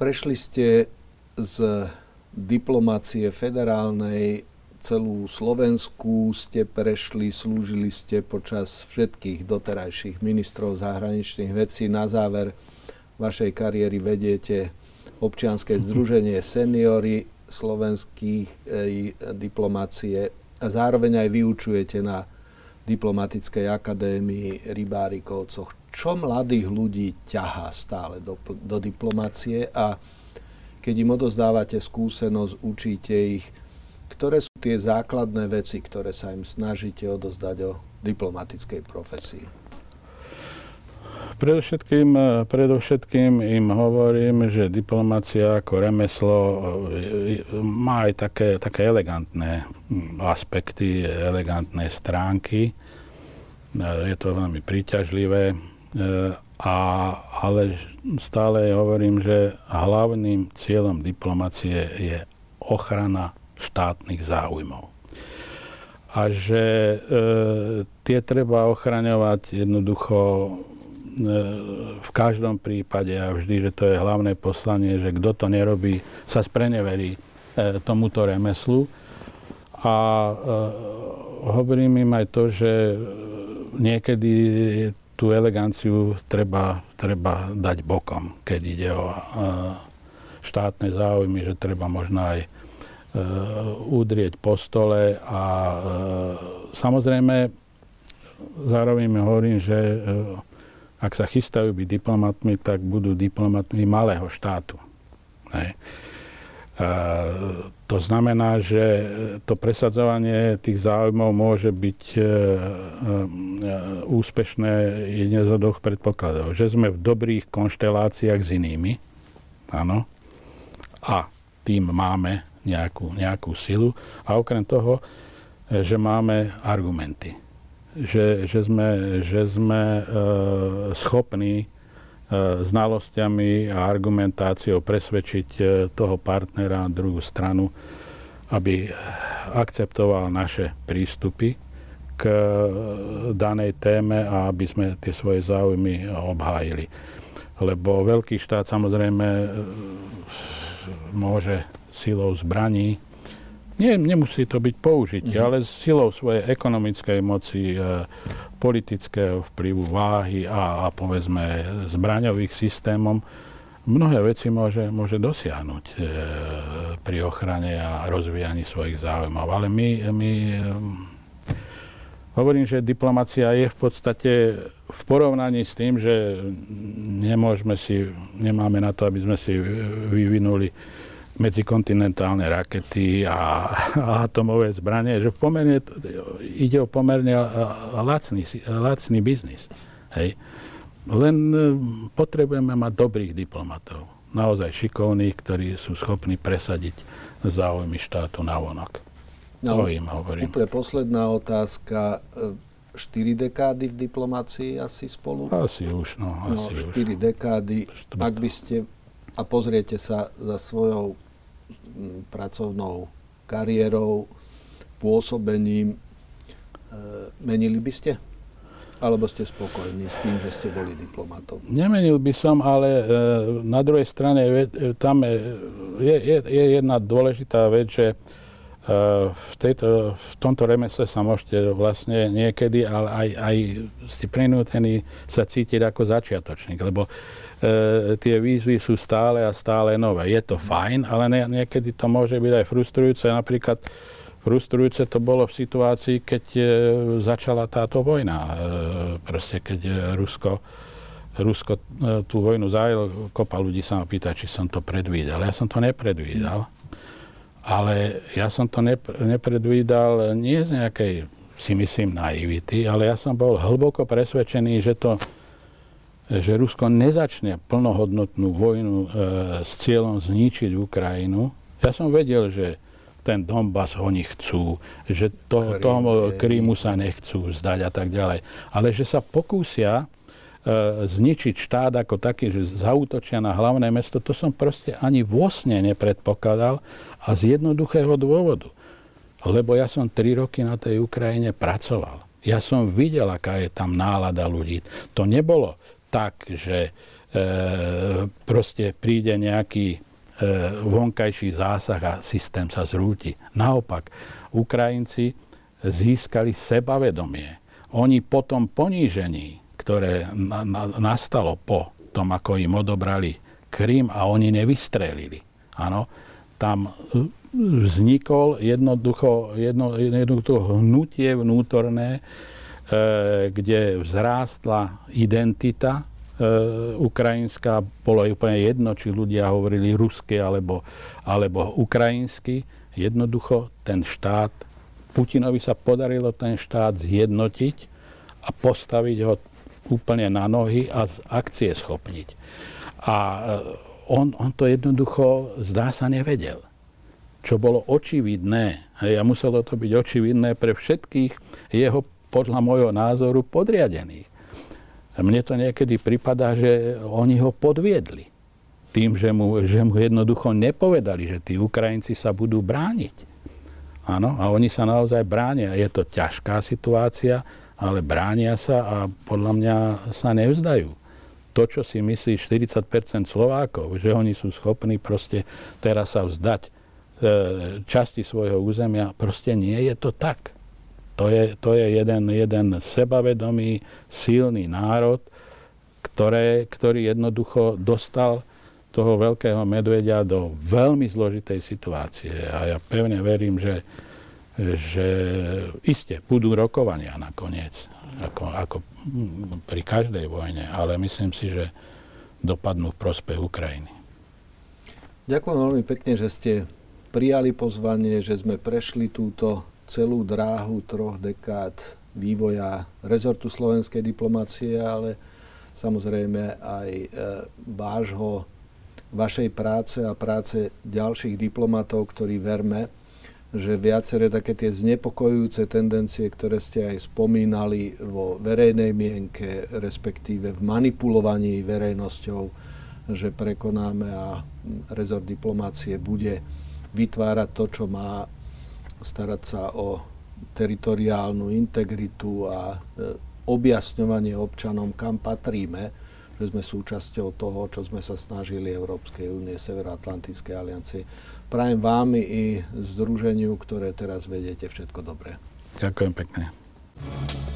Prešli ste z diplomácie federálnej celú Slovensku, ste prešli, slúžili ste počas všetkých doterajších ministrov zahraničných vecí. Na záver vašej kariéry vediete občianske združenie Seniory slovenských diplomácie a zároveň aj vyučujete na Diplomatickej akadémii Rybárikovcoch. Čo mladých ľudí ťahá stále do diplomácie a keď im odozdávate skúsenosť, učíte ich, ktoré sú tie základné veci, ktoré sa im snažíte odozdať o diplomatickej profesii? Predovšetkým im hovorím, že diplomácia ako remeslo má aj také elegantné aspekty, elegantné stránky. Je to veľmi príťažlivé, ale stále hovorím, že hlavným cieľom diplomácie je ochrana štátnych záujmov. A že tie treba ochraňovať jednoducho v každom prípade a vždy, že to je hlavné poslanie, že kto to nerobí, sa spreneverí tomuto remeslu. A hovorím im aj to, že niekedy tú eleganciu treba dať bokom, keď ide o štátne záujmy, že treba možno aj udrieť po stole a samozrejme zároveň hovorím, že ak sa chystajú byť diplomatmi, tak budú diplomatmi malého štátu. To znamená, že to presadzovanie tých záujmov môže byť úspešné jedine za dvoch predpokladov. Že sme v dobrých konšteláciách s inými, áno, a tým máme nejakú silu a okrem toho, že máme argumenty. Že sme schopní znalosťami a argumentáciou presvedčiť toho partnera, druhú stranu, aby akceptoval naše prístupy k danej téme a aby sme tie svoje záujmy obhájili. Lebo veľký štát samozrejme môže silou zbraní. Nemusí to byť použitie, ale silou svojej ekonomickej moci, politického vplyvu, váhy a povedzme zbraňových systémom mnohé veci môže dosiahnuť pri ochrane a rozvíjaní svojich záujmov. Ale my hovorím, že diplomacia je v podstate v porovnaní s tým, že nemáme na to, aby sme si vyvinuli medzikontinentálne rakety a atomové zbranie, že pomerne, ide o pomerne lacný biznis. Hej. Len potrebujeme mať dobrých diplomatov, naozaj šikovných, ktorí sú schopní presadiť záujmy štátu navonok. No, úplne posledná otázka. 4 dekády v diplomácii asi spolu? Asi už, no. Asi 4 už. Dekády. Ak by ste, a pozriete sa za svojou pracovnou kariérou, pôsobením, menili by ste? Alebo ste spokojní s tým, že ste boli diplomatom? Nemenil by som, ale na druhej strane tam je jedna dôležitá vec, že v tomto remesle sa môžete vlastne niekedy, ale aj ste prinútení sa cítiť ako začiatočník, lebo tie výzvy sú stále a stále nové. Je to fajn, ale niekedy to môže byť aj frustrujúce. Napríklad frustrujúce to bolo v situácii, keď začala táto vojna. Proste keď Rusko tú vojnu zajalo, kopa ľudí sa ma pýta, či som to predvídal. Ja som to nepredvídal. Ale ja som to nepredvídal nie z nejakej, si myslím, naivity, ale ja som bol hlboko presvedčený, že Rusko nezačne plnohodnotnú vojnu s cieľom zničiť Ukrajinu. Ja som vedel, že ten Donbas oni chcú, že toho Krímu sa nechcú zdať a tak ďalej. Ale že sa pokúsia zničiť štát ako taký, že zaútočia na hlavné mesto, to som proste ani vo sne nepredpokladal a z jednoduchého dôvodu. Lebo ja som 3 roky na tej Ukrajine pracoval. Ja som videl, aká je tam nálada ľudí. To nebolo tak, že proste príde nejaký vonkajší zásah a systém sa zrúti. Naopak, Ukrajinci získali sebavedomie. Oni po tom ponížení, ktoré nastalo po tom, ako im odobrali Krym a oni nevystrelili. Áno, tam vznikol jednoducho hnutie vnútorné, kde vzrástla identita ukrajinská. Bolo úplne jedno, či ľudia hovorili rusky alebo ukrajinsky. Jednoducho ten štát, Putinovi sa podarilo ten štát zjednotiť a postaviť ho úplne na nohy a z akcie schopniť. A on to jednoducho, zdá sa, nevedel. Čo bolo očividné. A muselo to byť očividné pre všetkých jeho, podľa môjho názoru, podriadených. Mne to niekedy pripadá, že oni ho podviedli. Tým, že mu jednoducho nepovedali, že tí Ukrajinci sa budú brániť. Áno, a oni sa naozaj bránia. Je to ťažká situácia, ale bránia sa a podľa mňa sa nevzdajú. To, čo si myslí 40% Slovákov, že oni sú schopní proste teraz sa vzdať časti svojho územia, proste nie je to tak. To je jeden sebavedomý, silný národ, ktorý jednoducho dostal toho veľkého medvedia do veľmi zložitej situácie. A ja pevne verím, že iste budú rokovania nakoniec, ako pri každej vojne, ale myslím si, že dopadnú v prospech Ukrajiny. Ďakujem veľmi pekne, že ste prijali pozvanie, že sme prešli túto celú dráhu 3 dekád vývoja rezortu slovenskej diplomácie, ale samozrejme aj vašej práce a práce ďalších diplomatov, ktorí, verme, že viaceré také tie znepokojujúce tendencie, ktoré ste aj spomínali vo verejnej mienke, respektíve v manipulovaní verejnosťou, že prekonáme a rezort diplomácie bude vytvárať to, čo má, starať sa o teritoriálnu integritu a objasňovanie občanom, kam patríme, že sme súčasťou toho, čo sme sa snažili Európskej únie, Severoatlantickej aliancie. Prajem vám i združeniu, ktoré teraz vedete, všetko dobré. Ďakujem pekne.